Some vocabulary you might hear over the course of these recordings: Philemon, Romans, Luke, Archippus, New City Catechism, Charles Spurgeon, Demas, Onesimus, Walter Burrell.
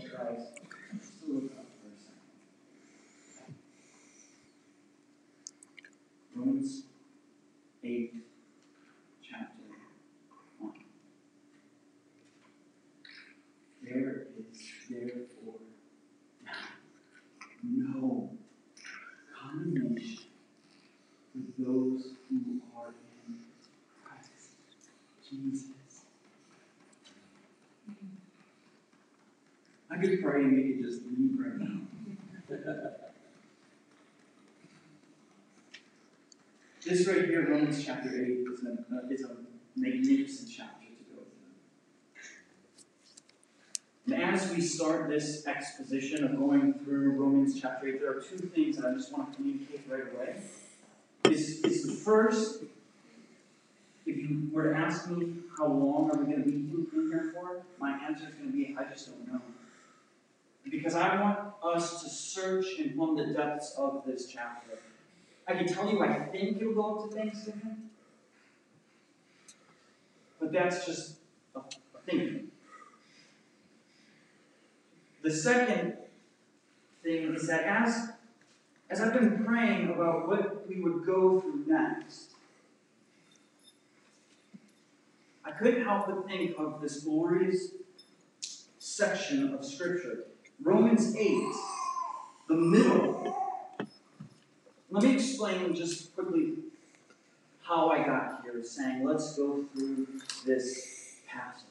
in Christ to look up for a second. Romans 8, chapter 1. There is therefore no condemnation for those who are in Christ Jesus. I could pray and we could just leave right now. This right here, Romans chapter 8, is a magnificent chapter to go through. And as we start this exposition of going through Romans chapter 8, there are two things that I just want to communicate right away. Is the first, if you were to ask me how long are we going to be in here for, my answer is going to be, I just don't know. Because I want us to search and plumb the depths of this chapter. I can tell you I think it'll go up to Thanksgiving, but that's just a thinking. The second thing is that as I've been praying about what we would go through next, I couldn't help but think of this glorious section of Scripture. Romans 8, the middle. Let me explain just quickly how I got here, saying let's go through this passage.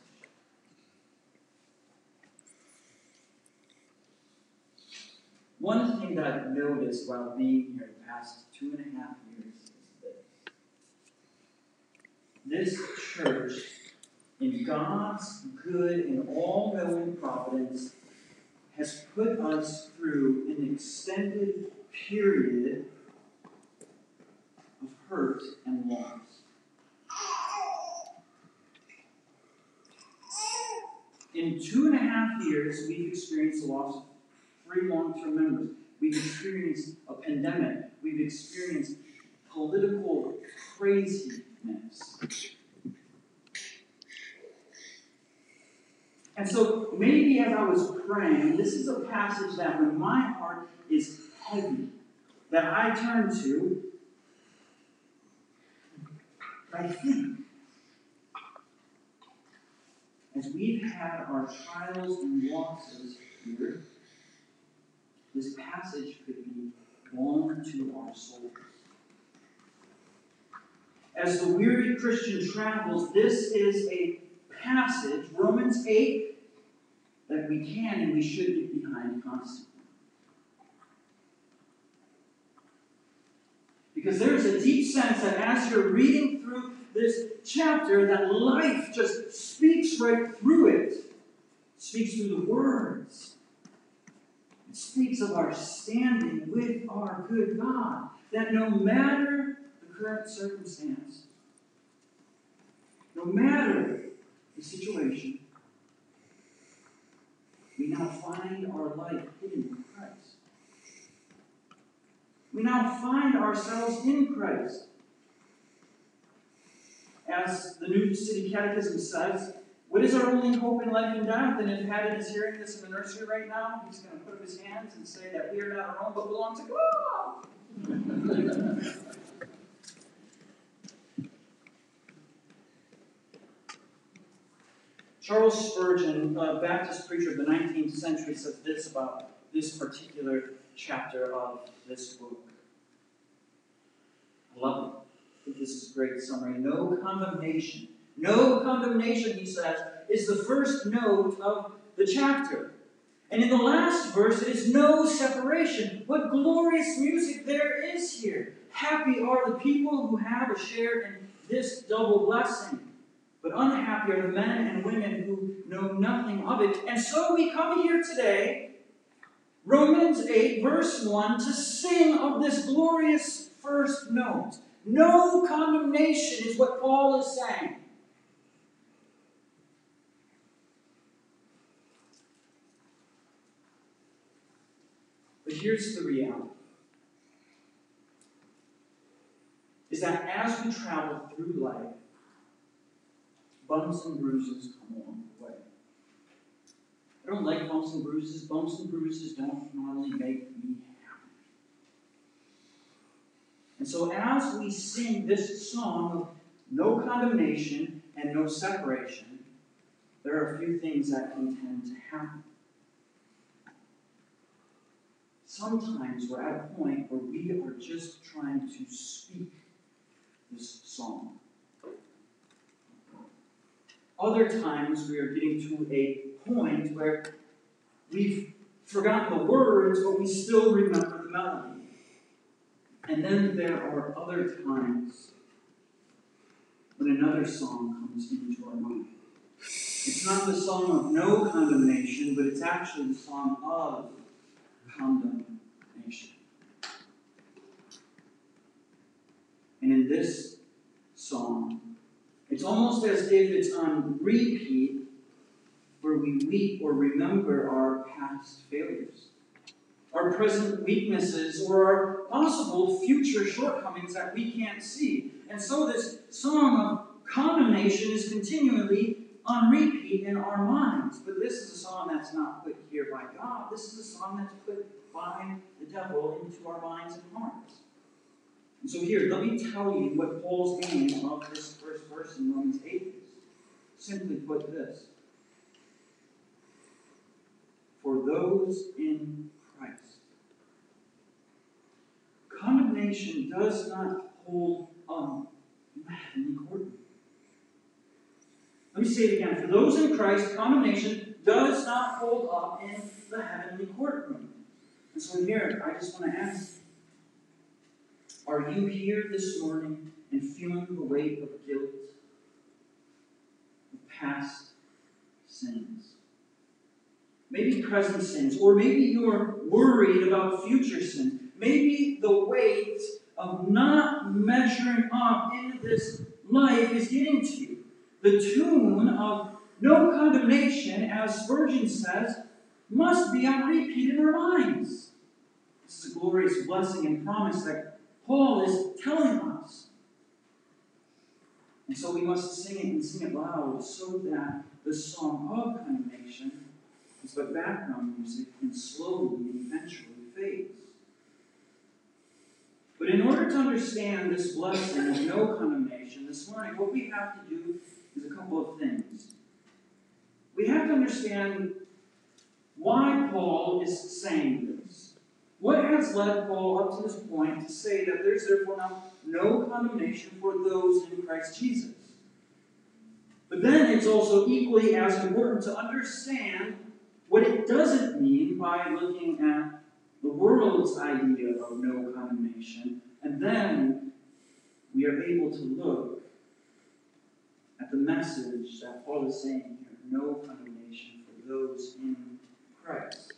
One thing that I've noticed while being here the past 2.5 years is this. This church, in God's good and all-knowing providence, has put us through an extended period of hurt and loss. In 2.5 years, we've experienced the loss of 3 long-term members. We've experienced a pandemic. We've experienced political craziness. And so maybe as I was praying, this is a passage that when my heart is heavy, that I turn to, I think, as we've had our trials and losses here, this passage could be balm to our souls. As the weary Christian travels, this is a passage, Romans 8, that we can and we should get behind constantly. Because there is a deep sense that as you're reading through this chapter, that life just speaks right through it. It speaks through the words. It speaks of our standing with our good God. That no matter the current circumstance, no matter the situation, we now find our life hidden in Christ. We now find ourselves in Christ. As the New City Catechism says, what is our only hope in life and death? And if Haddon is hearing this in the nursery right now, he's going to put up his hands and say that we are not our own, but belong to God. Charles Spurgeon, a Baptist preacher of the 19th century, says this about this particular chapter of this book. I love it. I think this is a great summary. No condemnation. No condemnation, he says, is the first note of the chapter. And in the last verse, it is no separation. What glorious music there is here. Happy are the people who have a share in this double blessing. But unhappy are the men and women who know nothing of it. And so we come here today, Romans 8, verse 1, to sing of this glorious first note. No condemnation is what Paul is saying. But here's the reality. Is that as we travel through life, bumps and bruises come along the way. I don't like bumps and bruises. Bumps and bruises don't normally make me happy. And so as we sing this song of no condemnation and no separation, there are a few things that can tend to happen. Sometimes we're at a point where we are just trying to speak this song. Other times we are getting to a point where we've forgotten the words, but we still remember the melody. And then there are other times when another song comes into our mind. It's not the song of no condemnation, but it's actually the song of condemnation. And in this song, it's almost as if it's on repeat, where we weep or remember our past failures, our present weaknesses, or our possible future shortcomings that we can't see. And so this song of condemnation is continually on repeat in our minds. But this is a song that's not put here by God. This is a song that's put by the devil into our minds and hearts. And so here, let me tell you what Paul's aim of this first verse in Romans 8 is. Simply put this. For those in Christ. Condemnation does not hold up in court. Let me say it again. For those in Christ, condemnation does not hold up in the heavenly courtroom. And so here, I just want to ask, are you here this morning and feeling the weight of guilt, of past sins? Maybe present sins, or maybe you are worried about future sins. Maybe the weight of not measuring up in this life is getting to you. The tune of no condemnation, as Spurgeon says, must be on repeat in our minds. This is a glorious blessing and promise that Paul is telling us. And so we must sing it and sing it loud so that the song of condemnation is but background music and slowly and eventually fades. But in order to understand this blessing of no condemnation this morning, what we have to do is a couple of things. We have to understand why Paul is saying this. What has led Paul up to this point to say that there's therefore now no condemnation for those in Christ Jesus? But then it's also equally as important to understand what it doesn't mean by looking at the world's idea of no condemnation, and then we are able to look at the message that Paul is saying here, no condemnation for those in Christ.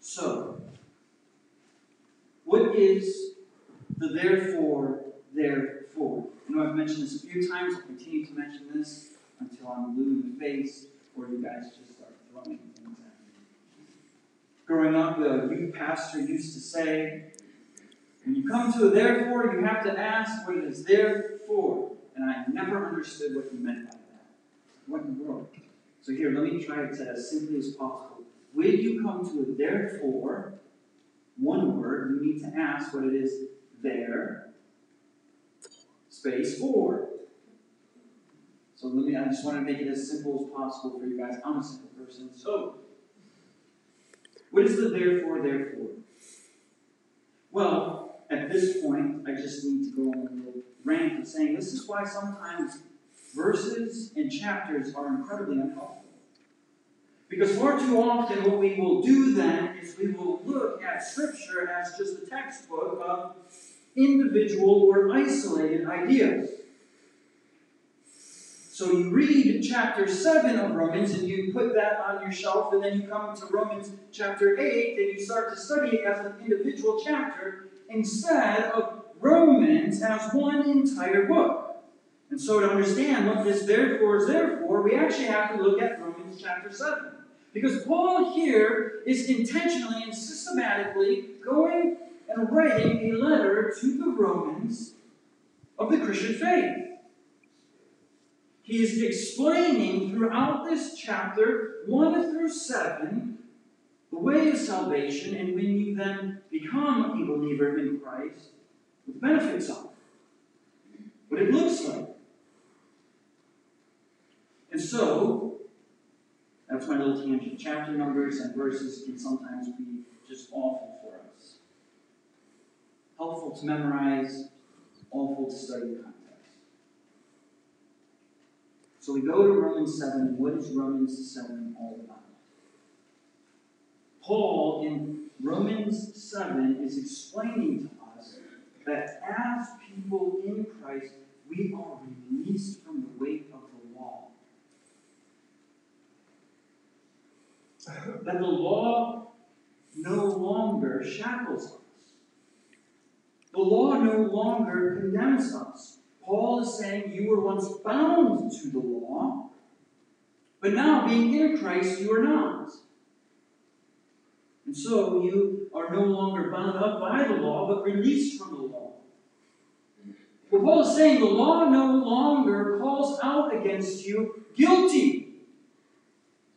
So, what is the therefore, therefore? I know I've mentioned this a few times, I'll continue to mention this until I'm blue in the face, or you guys just start throwing things at me. Growing up, the youth pastor used to say, when you come to a therefore, you have to ask what it is there for. And I never understood what he meant by that. What in the world? So here, let me try it as simply as possible. When you come to a therefore, one word, you need to ask what it is there, space, for. So I just want to make it as simple as possible for you guys. I'm a simple person, so. What is the therefore, therefore? Well, at this point, I just need to go on a little rant of saying this is why sometimes verses and chapters are incredibly unhelpful. Because far too often what we will do then is we will look at Scripture as just a textbook of individual or isolated ideas. So you read chapter 7 of Romans and you put that on your shelf, and then you come to Romans chapter 8 and you start to study it as an individual chapter instead of Romans as one entire book. And so to understand what this therefore is therefore, we actually have to look at Romans chapter 7. Because Paul here is intentionally and systematically going and writing a letter to the Romans of the Christian faith. He is explaining throughout this chapter 1 through 7 the way of salvation and when you then become a believer in Christ, the benefits of it, what it looks like. And so, that's my little tangent. Chapter numbers and verses can sometimes be just awful for us. Helpful to memorize, awful to study context. So we go to Romans 7. What is Romans 7 all about? Paul in Romans 7 is explaining to us that as people in Christ, we are released from the weight of the law. That the law no longer shackles us. The law no longer condemns us. Paul is saying you were once bound to the law, but now being in Christ, you are not. And so you are no longer bound up by the law, but released from the law. But Paul is saying the law no longer calls out against you, guilty.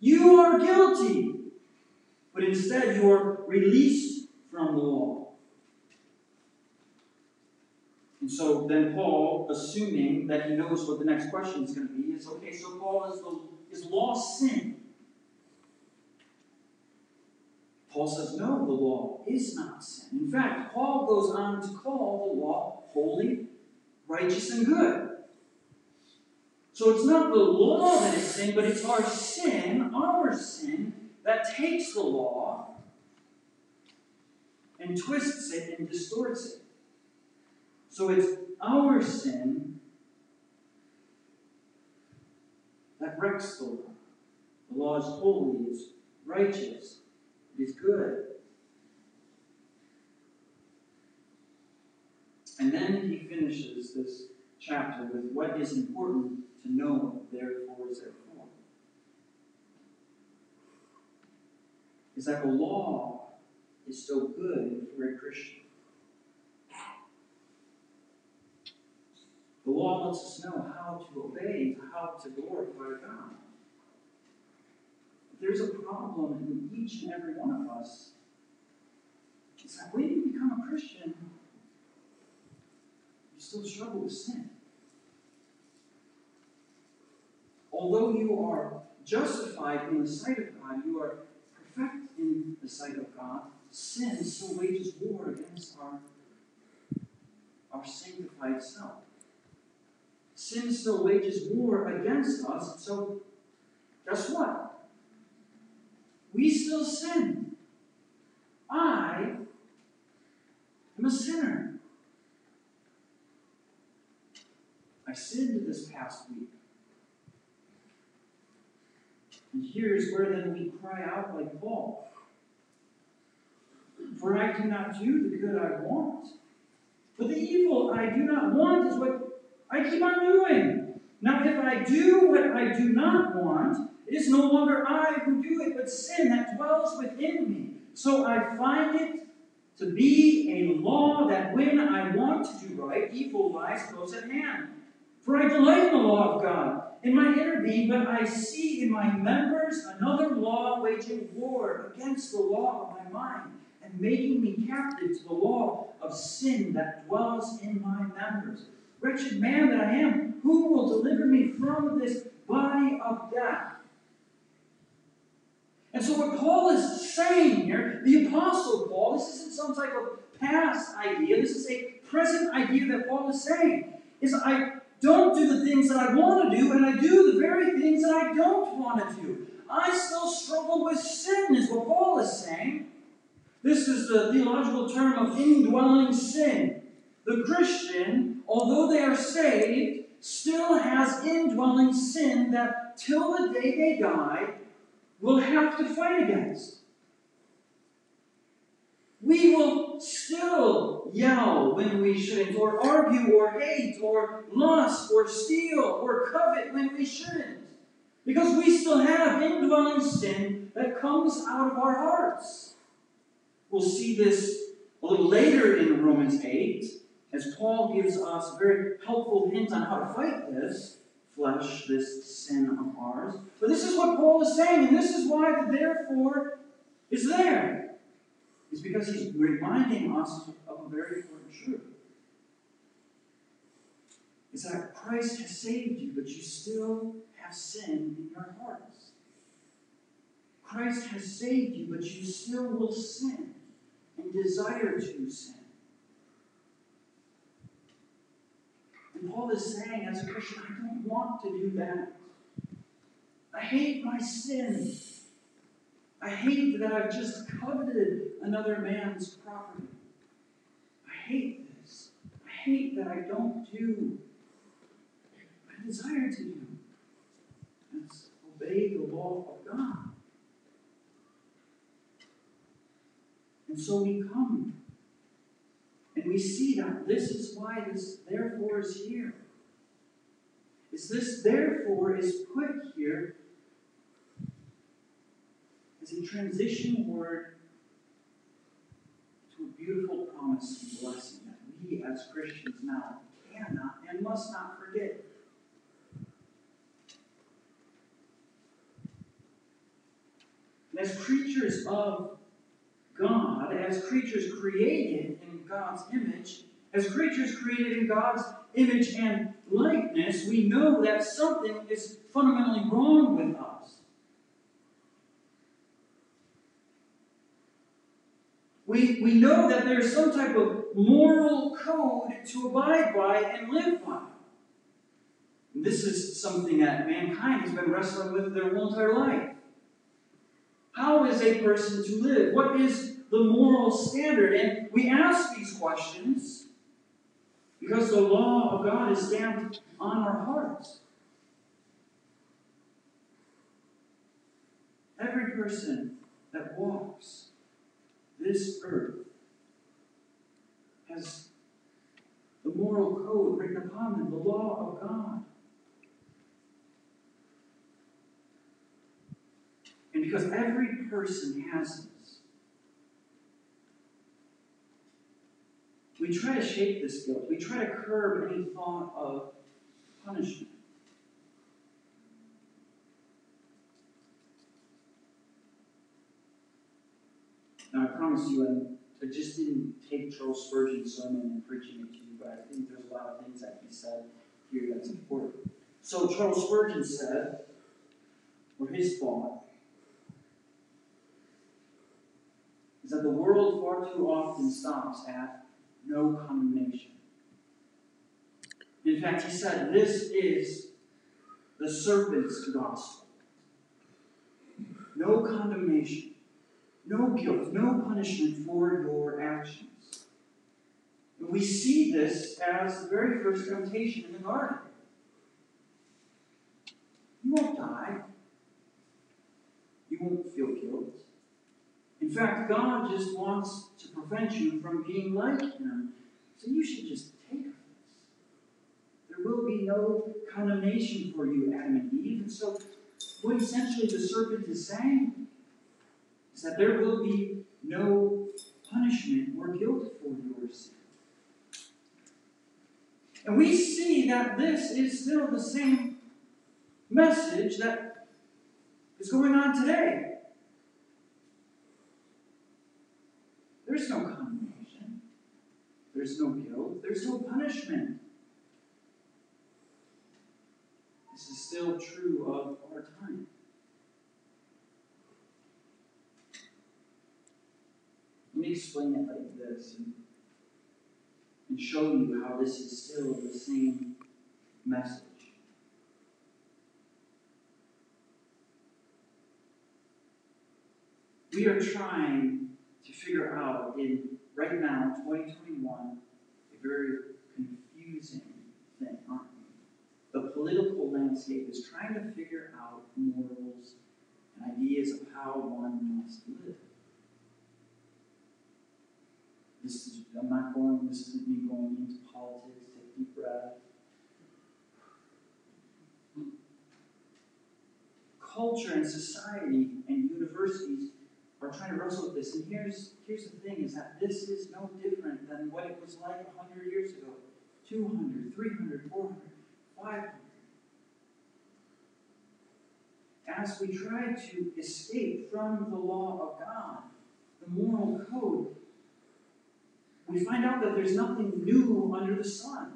You are guilty, but instead you are released from the law. And so then Paul, assuming that he knows what the next question is going to be, is, okay, so Paul, is law sin? Paul says, no, the law is not sin. In fact, Paul goes on to call the law holy, righteous, and good. So it's not the law that is sin, but it's our sin, that takes the law and twists it and distorts it. So it's our sin that wrecks the law. The law is holy, it's righteous, it is good. And then he finishes this chapter with what is important to know, therefore, is therefore. Is that the law is so good for a Christian. The law lets us know how to obey, how to glorify God. But there's a problem in each and every one of us. It's that when you become a Christian, you still struggle with sin. Although you are justified in the sight of God, you are perfect in the sight of God, sin still wages war against our sanctified self. Sin still wages war against us, so guess what? We still sin. I am a sinner. I sinned this past week. And here's where then we cry out like Paul. For I cannot do the good I want, but the evil I do not want is what I keep on doing. Now if I do what I do not want, it is no longer I who do it, but sin that dwells within me. So I find it to be a law that when I want to do right, evil lies close at hand. For I delight in the law of God in my inner being, but I see in my members another law waging war against the law of my mind and making me captive to the law of sin that dwells in my members. Wretched man that I am, who will deliver me from this body of death? And so what Paul is saying here, the Apostle Paul, this isn't some type of past idea, this is a present idea that Paul is saying, is I don't do the things that I want to do, and I do the very things that I don't want to do. I still struggle with sin, is what Paul is saying. This is the theological term of indwelling sin. The Christian, although they are saved, still has indwelling sin that till the day they die will have to fight against. We will still yell when we shouldn't, or argue, or hate, or lust, or steal, or covet when we shouldn't. Because we still have indwelling sin that comes out of our hearts. We'll see this a little later in Romans 8, as Paul gives us a very helpful hint on how to fight this. flesh, this sin of ours. But this is what Paul is saying, and this is why the therefore is there. It's because he's reminding us of a very important truth. It's that Christ has saved you, but you still have sin in your hearts. Christ has saved you, but you still will sin and desire to sin. And Paul is saying, as a Christian, I don't want to do that. I hate my sin. I hate that I've just coveted another man's property. I hate this. I hate that I don't do what I desire to do. That's obey the law of God. And so we come and we see that this is why this therefore is here. Is this therefore is put here as a transition word to a beautiful promise and blessing that we as Christians now cannot and must not forget. And as creatures of God, as creatures created in God's image, as creatures created in God's image and likeness, we know that something is fundamentally wrong with us. We know that there is some type of moral code to abide by and live by. And this is something that mankind has been wrestling with their whole entire life. How is a person to live? What is the moral standard? And we ask these questions because the law of God is stamped on our hearts. Every person that walks this earth has the moral code written upon them, the law of God. And because every person has this, we try to shape this guilt. We try to curb any thought of punishment. Now, I promise you, I just didn't take Charles Spurgeon's sermon and preaching it to you, but I think there's a lot of things that he said here that's important. So Charles Spurgeon said, or his thought, is that the world far too often stops at no condemnation. In fact, he said, this is the serpent's gospel. No condemnation, no guilt, no punishment for your actions. And we see this as the very first temptation in the garden. You won't die. You won't feel guilt. In fact, God just wants to prevent you from being like Him. So you should just take this. There will be no condemnation for you, Adam and Eve. And so what essentially the serpent is saying is that there will be no punishment or guilt for your sin. And we see that this is still the same message that is going on today. There's no condemnation. There's no guilt. There's no punishment. This is still true of our time. Let me explain it like this and show you how this is still the same message. We are trying to figure out in, right now, 2021, a very confusing thing, aren't we? The political landscape is trying to figure out morals and ideas of how one must live. This isn't me going into politics, take a deep breath. Culture and society and universities are trying to wrestle with this. And here's the thing, is that this is no different than what it was like 100 years ago, 200, 300, 400, 500. as we try to escape from the law of God, the moral code, we find out that there's nothing new under the sun.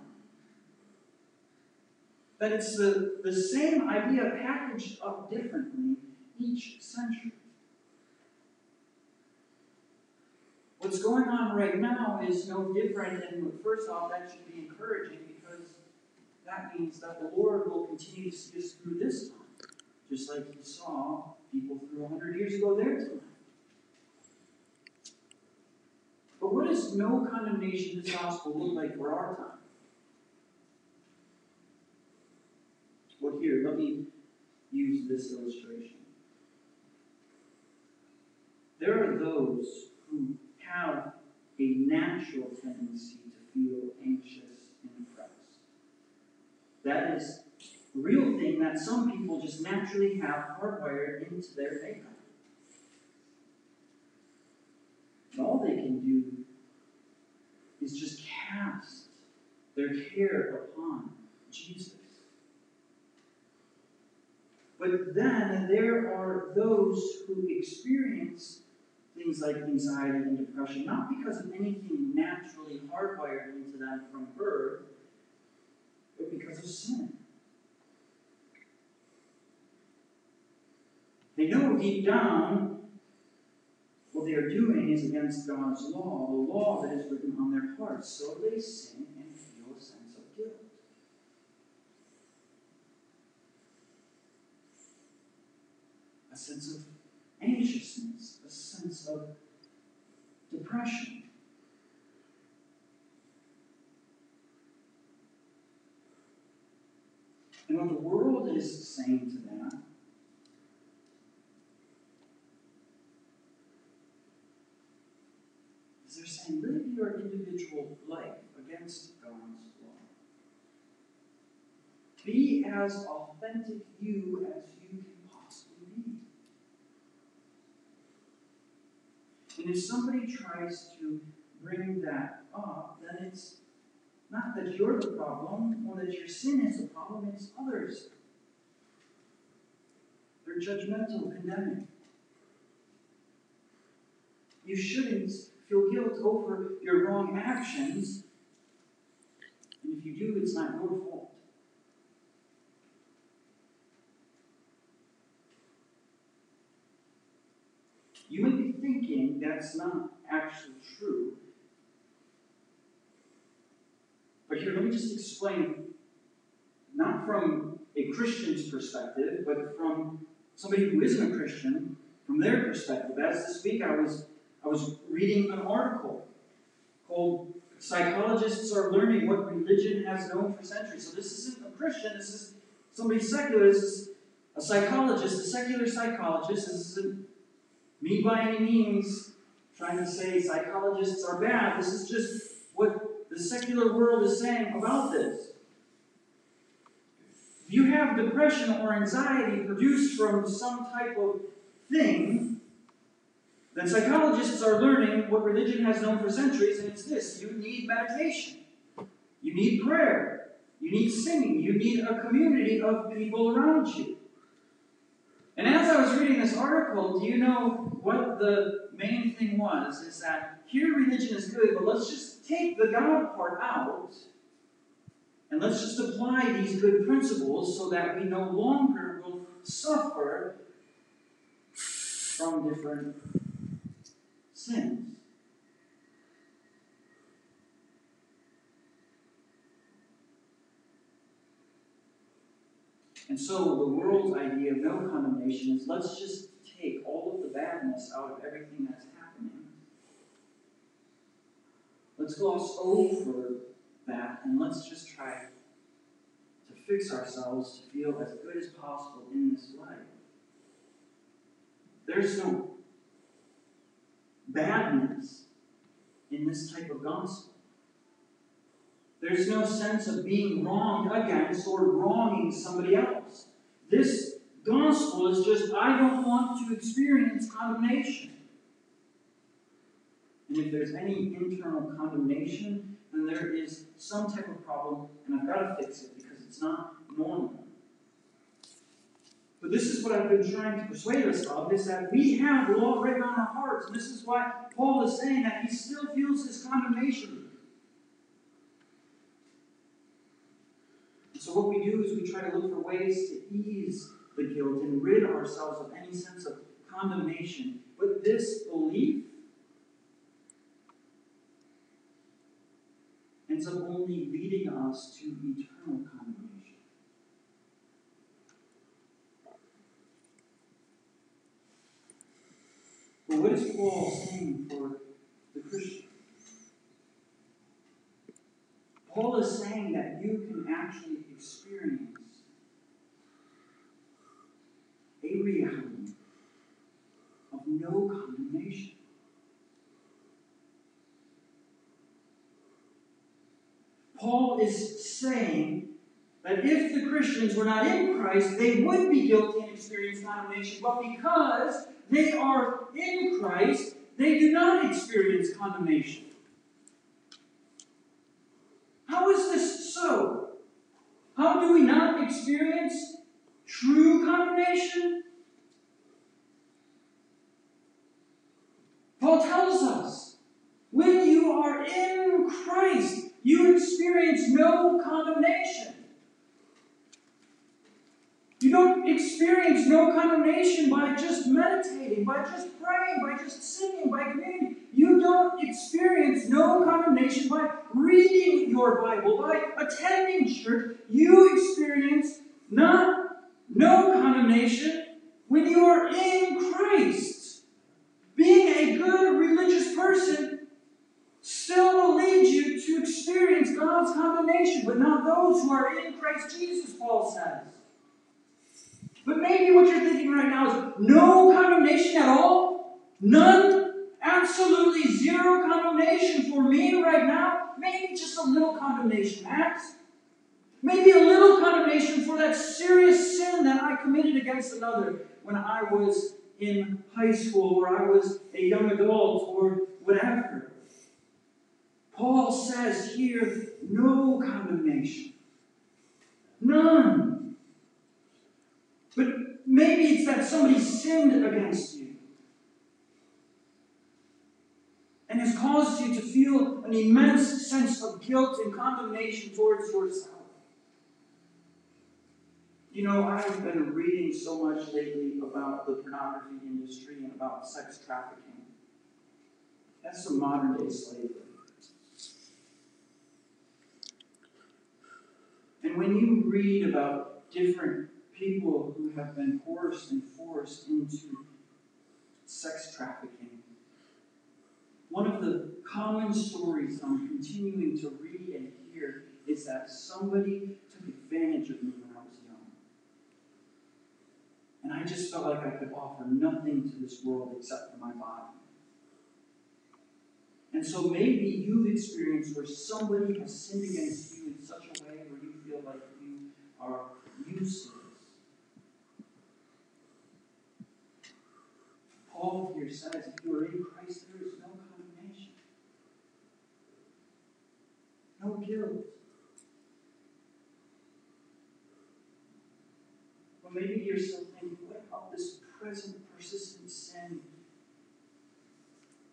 That it's the same idea packaged up differently each century. What's going on right now is no different, and first off, that should be encouraging, because that means that the Lord will continue to see us through this time, just like He saw people through 100 years ago their time. But what does no condemnation in this gospel look like for our time? Well, here, let me use this illustration. There are those who have a natural tendency to feel anxious and depressed. That is a real thing that some people just naturally have hardwired into their makeup. And all they can do is just cast their care upon Jesus. But then there are those who experience things like anxiety and depression, not because of anything naturally hardwired into them from birth, but because of sin. They know deep down what they are doing is against God's law, the law that is written on their hearts, so they sin and feel a sense of guilt. A sense of anxiousness, a sense of depression. And what the world is saying to that is they're saying, live your individual life against God's law. Be as authentic you as you can. And if somebody tries to bring that up, then it's not that you're the problem or that your sin is the problem, it's others. They're judgmental, condemning. You shouldn't feel guilt over your wrong actions, and if you do, it's not your fault. You would be thinking that's not actually true. But here, let me just explain, not from a Christian's perspective, but from somebody who isn't a Christian, from their perspective. As this week, I was reading an article called Psychologists Are Learning What Religion Has Known for Centuries. So this isn't a Christian, this is somebody secular, this is a psychologist, a secular psychologist. This isn't me by any means trying to say psychologists are bad. This is just what the secular world is saying about this. If you have depression or anxiety produced from some type of thing, then psychologists are learning what religion has known for centuries, and it's this: you need meditation, you need prayer, you need singing, you need a community of people around you. And as I was reading this article, do you know what the main thing was? Is that here religion is good, but let's just take the God part out, and let's just apply these good principles so that we no longer will suffer from different sins. And so the world's idea of no condemnation is let's just take all of the badness out of everything that's happening. Let's gloss over that and let's just try to fix ourselves to feel as good as possible in this life. There's no badness in this type of gospel. There's no sense of being wronged against or wronging somebody else. This gospel is just, I don't want to experience condemnation. And if there's any internal condemnation, then there is some type of problem, and I've got to fix it because it's not normal. But this is what I've been trying to persuade us of, is that we have law written on our hearts. And this is why Paul is saying that he still feels his condemnation. So what we do is we try to look for ways to ease the guilt and rid ourselves of any sense of condemnation. But this belief ends up only leading us to eternal condemnation. But what is Paul saying for the Christian? Paul is saying that you can actually experience a reality of no condemnation. Paul is saying that if the Christians were not in Christ, they would be guilty and experience condemnation, but because they are in Christ, they do not experience condemnation. How is this so? How do we not experience true condemnation? Paul tells us, when you are in Christ, you experience no condemnation. You don't experience no condemnation by just meditating, by just praying, by just singing, by communion. You don't experience no condemnation by reading your Bible, by attending church. You experience no condemnation when you are in Christ. Being a good religious person still will lead you to experience God's condemnation, but not those who are in Christ Jesus, Paul says. But maybe what you're thinking right now is no condemnation at all? None? Absolutely zero condemnation for me right now? Maybe just a little condemnation, Max. Maybe a little condemnation for that serious sin that I committed against another when I was in high school or I was a young adult or whatever. Paul says here, no condemnation. None. But maybe it's that somebody sinned against you and has caused you to feel an immense sense of guilt and condemnation towards yourself. You know, I've been reading so much lately about the pornography industry and about sex trafficking. That's some modern-day slavery. And when you read about different people who have been coerced and forced into sex trafficking, one of the common stories I'm continuing to read and hear is that somebody took advantage of me when I was young. And I just felt like I could offer nothing to this world except for my body. And so maybe you've experienced where somebody has sinned against you in such a way where you feel like you are useless. Paul here says, if you are in Christ, there is no condemnation. No guilt. Well, maybe you're still thinking, what about this present, persistent sin?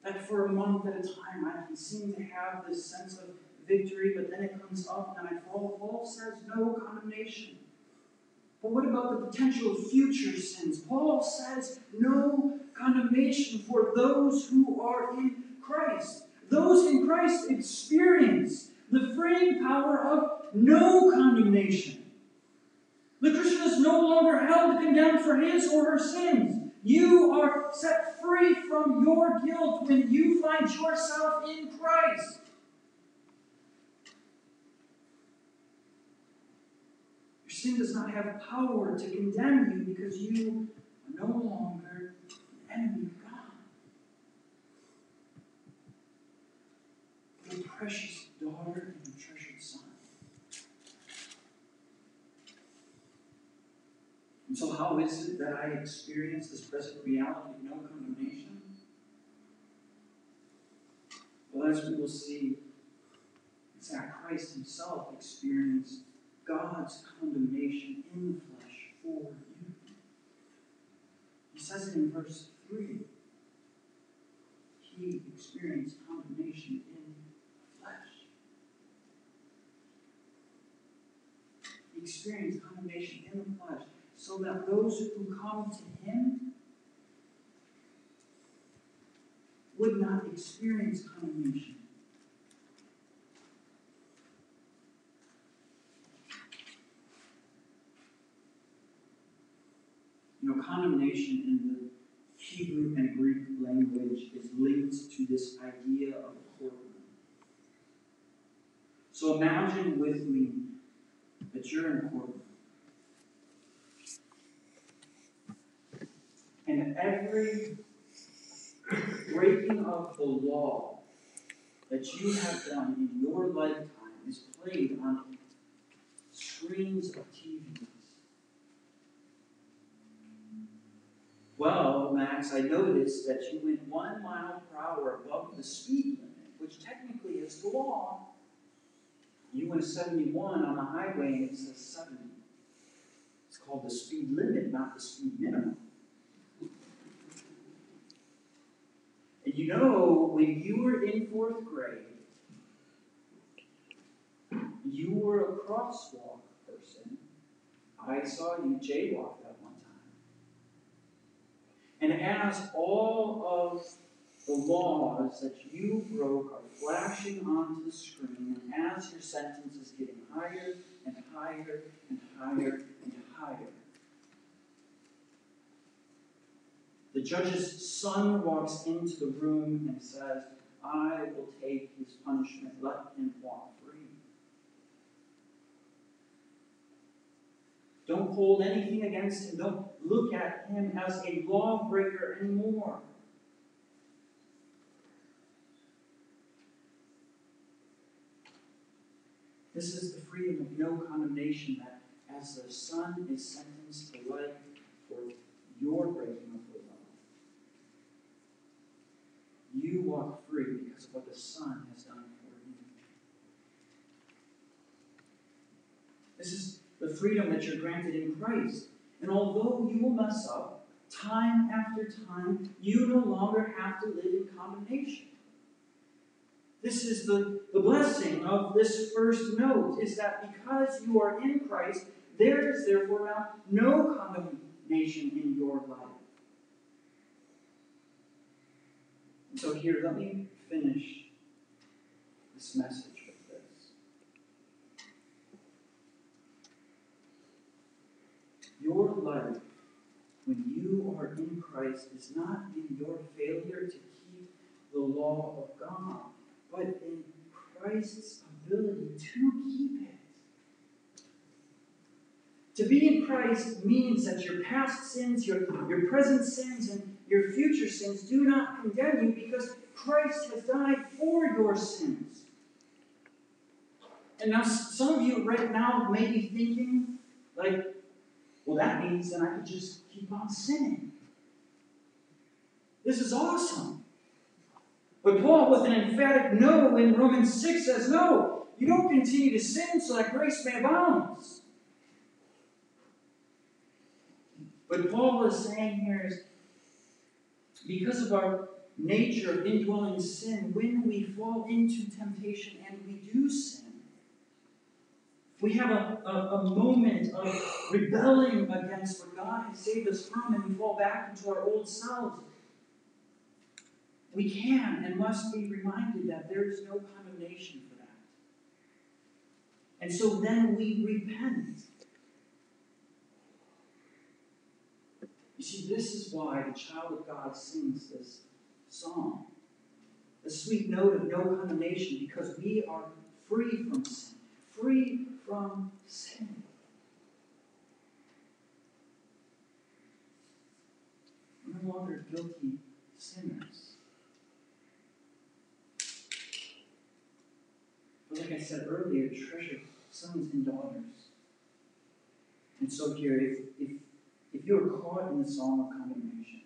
That for a month at a time, I can seem to have this sense of victory, but then it comes up and I fall. Paul says, no condemnation. But what about the potential future sins? Paul says, no condemnation for those who are in Christ. Those in Christ experience the freeing power of no condemnation. The Christian is no longer held condemned for his or her sins. You are set free from your guilt when you find yourself in Christ. Your sin does not have power to condemn you because you are no longer enemy of God. Your precious daughter and your treasured son. And so how is it that I experience this present reality of no condemnation? Well, as we will see, it's that Christ himself experienced God's condemnation in the flesh for you. says it in verse 3. He experienced condemnation in the flesh. He experienced condemnation in the flesh, so that those who come to him would not experience condemnation. You know, condemnation in the Hebrew and Greek language is linked to this idea of a courtroom. So imagine with me that you're in a courtroom. And every breaking of the law that you have done in your lifetime is played on screens of TVs. Well, Max, I noticed that you went 1 mile per hour above the speed limit, which technically is the law. You went 71 on the highway and it says 70. It's called the speed limit, not the speed minimum. And you know, when you were in 4th grade, you were a crosswalk person. I saw you jaywalk that one time. And as all of the laws that you broke are flashing onto the screen, and as your sentence is getting higher and higher and higher and higher, the judge's son walks into the room and says, I will take his punishment, let him walk free. Don't hold anything against him. Don't look at him as a lawbreaker anymore. This is the freedom of no condemnation that as the son is sentenced to life for your breaking of the law, you walk free because of what the son has done for you. This is the freedom that you're granted in Christ. And although you will mess up, time after time, you no longer have to live in condemnation. This is the blessing of this first note, is that because you are in Christ, there is therefore now no condemnation in your life. And so here, let me finish this message. Your life, when you are in Christ, is not in your failure to keep the law of God, but in Christ's ability to keep it. To be in Christ means that your past sins, your present sins, and your future sins do not condemn you because Christ has died for your sins. And now some of you right now may be thinking, like, well, that means that I can just keep on sinning. This is awesome. But Paul, with an emphatic no in Romans 6, says, no, you don't continue to sin so that grace may abound. What Paul is saying here is, because of our nature of indwelling sin, when we fall into temptation and we do sin, we have a moment of rebelling against what God has saved us from, and we fall back into our old selves. We can and must be reminded that there is no condemnation for that. And so then we repent. You see, this is why the child of God sings this song, the sweet note of no condemnation, because we are free from sin. Free from sin. We're no longer guilty sinners. But like I said earlier, treasure sons and daughters. And so here, if you're caught in the song of condemnation,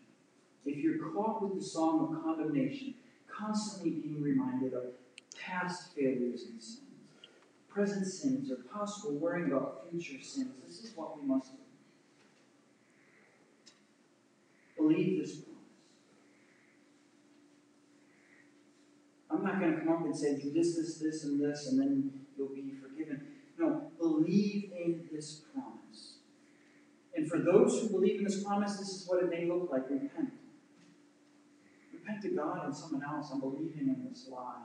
if you're caught with the song of condemnation, constantly being reminded of past failures and sin, present sins, or possible worrying about future sins, this is what we must do. Believe this promise. I'm not going to come up and say, do this, and this, and then you'll be forgiven. No, believe in this promise. And for those who believe in this promise, this is what it may look like. Repent. Repent to God and someone else. I'm believing in this lie.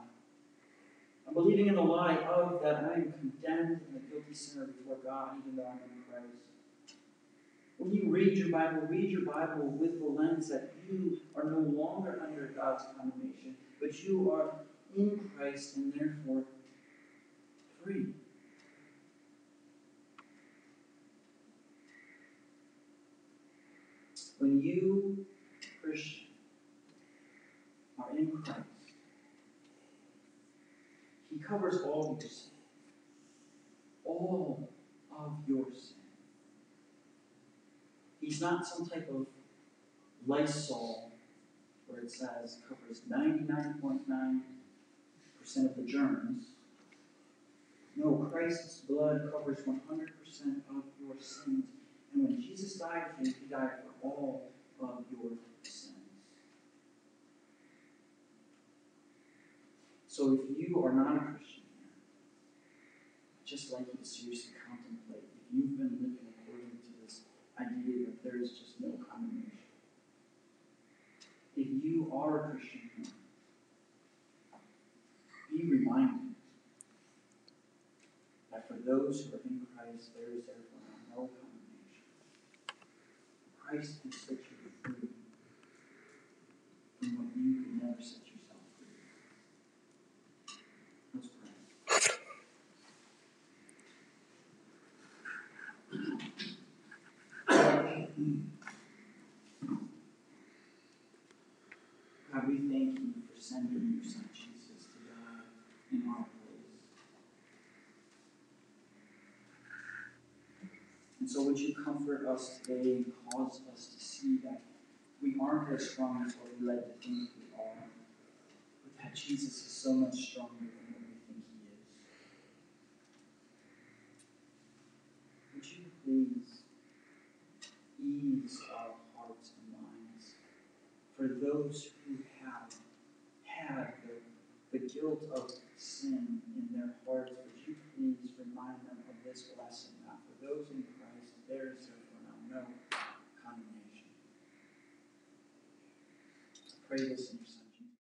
I'm believing in the lie of that I am condemned and a guilty sinner before God, even though I'm in Christ. When you read your Bible with the lens that you are no longer under God's condemnation, but you are in Christ and therefore free. When you, Christian, are in Christ, He covers all your sin. All of your sin. He's not some type of Lysol where it says covers 99.9% of the germs. No, Christ's blood covers 100% of your sins. And when Jesus died for you, He died for all of your sins. So if you are not a Christian, just like you to seriously contemplate, if you've been living according to this idea that there is just no condemnation, if you are a Christian, be reminded that for those who are in Christ, there is therefore no condemnation. Christ can set you free from what you can never set yourself free. Let's pray. God, we thank You for sending Your Son Jesus to die in our And so would You comfort us today and cause us to see that we aren't as strong as what we like to think we are, but that Jesus is so much stronger than what we think He is. Would You please ease our hearts and minds for those who have had the guilt of sin in their hearts? Would You please remind them of this blessing, that for those in there is therefore no condemnation. I pray this in Your